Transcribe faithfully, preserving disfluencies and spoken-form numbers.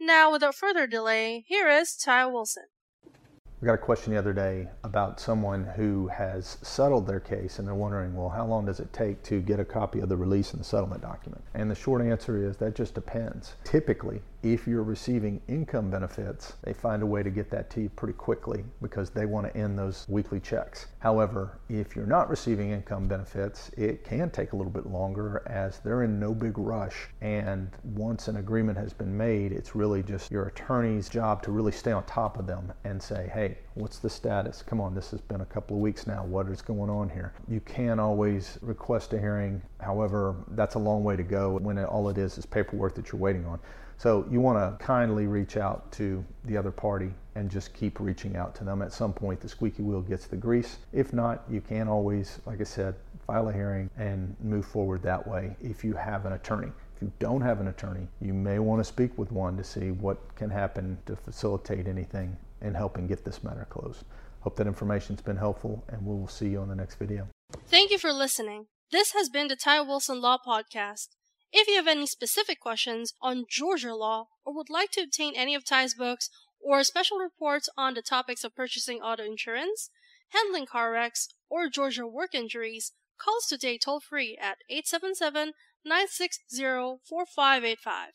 Now, without further delay, here is Ty Wilson. We got a question the other day about someone who has settled their case, and they're wondering, well, how long does it take to get a copy of the release and the settlement document? And the short answer is that just depends. Typically, if you're receiving income benefits, they find a way to get that to you pretty quickly because they want to end those weekly checks. However, if you're not receiving income benefits, it can take a little bit longer as they're in no big rush. And once an agreement has been made, it's really just your attorney's job to really stay on top of them and say, hey, what's the status? Come on, this has been a couple of weeks now. What is going on here? You can always request a hearing. However, that's a long way to go when all it is is paperwork that you're waiting on. So you want to kindly reach out to the other party and just keep reaching out to them. At some point, the squeaky wheel gets the grease. If not, you can always, like I said, file a hearing and move forward that way if you have an attorney. If you don't have an attorney, you may want to speak with one to see what can happen to facilitate anything and helping get this matter closed. Hope that information's been helpful, and we will see you on the next video. Thank you for listening. This has been the Ty Wilson Law Podcast. If you have any specific questions on Georgia law or would like to obtain any of Ty's books or special reports on the topics of purchasing auto insurance, handling car wrecks, or Georgia work injuries, call us today toll-free at eight seven seven, nine six zero, four five eight five.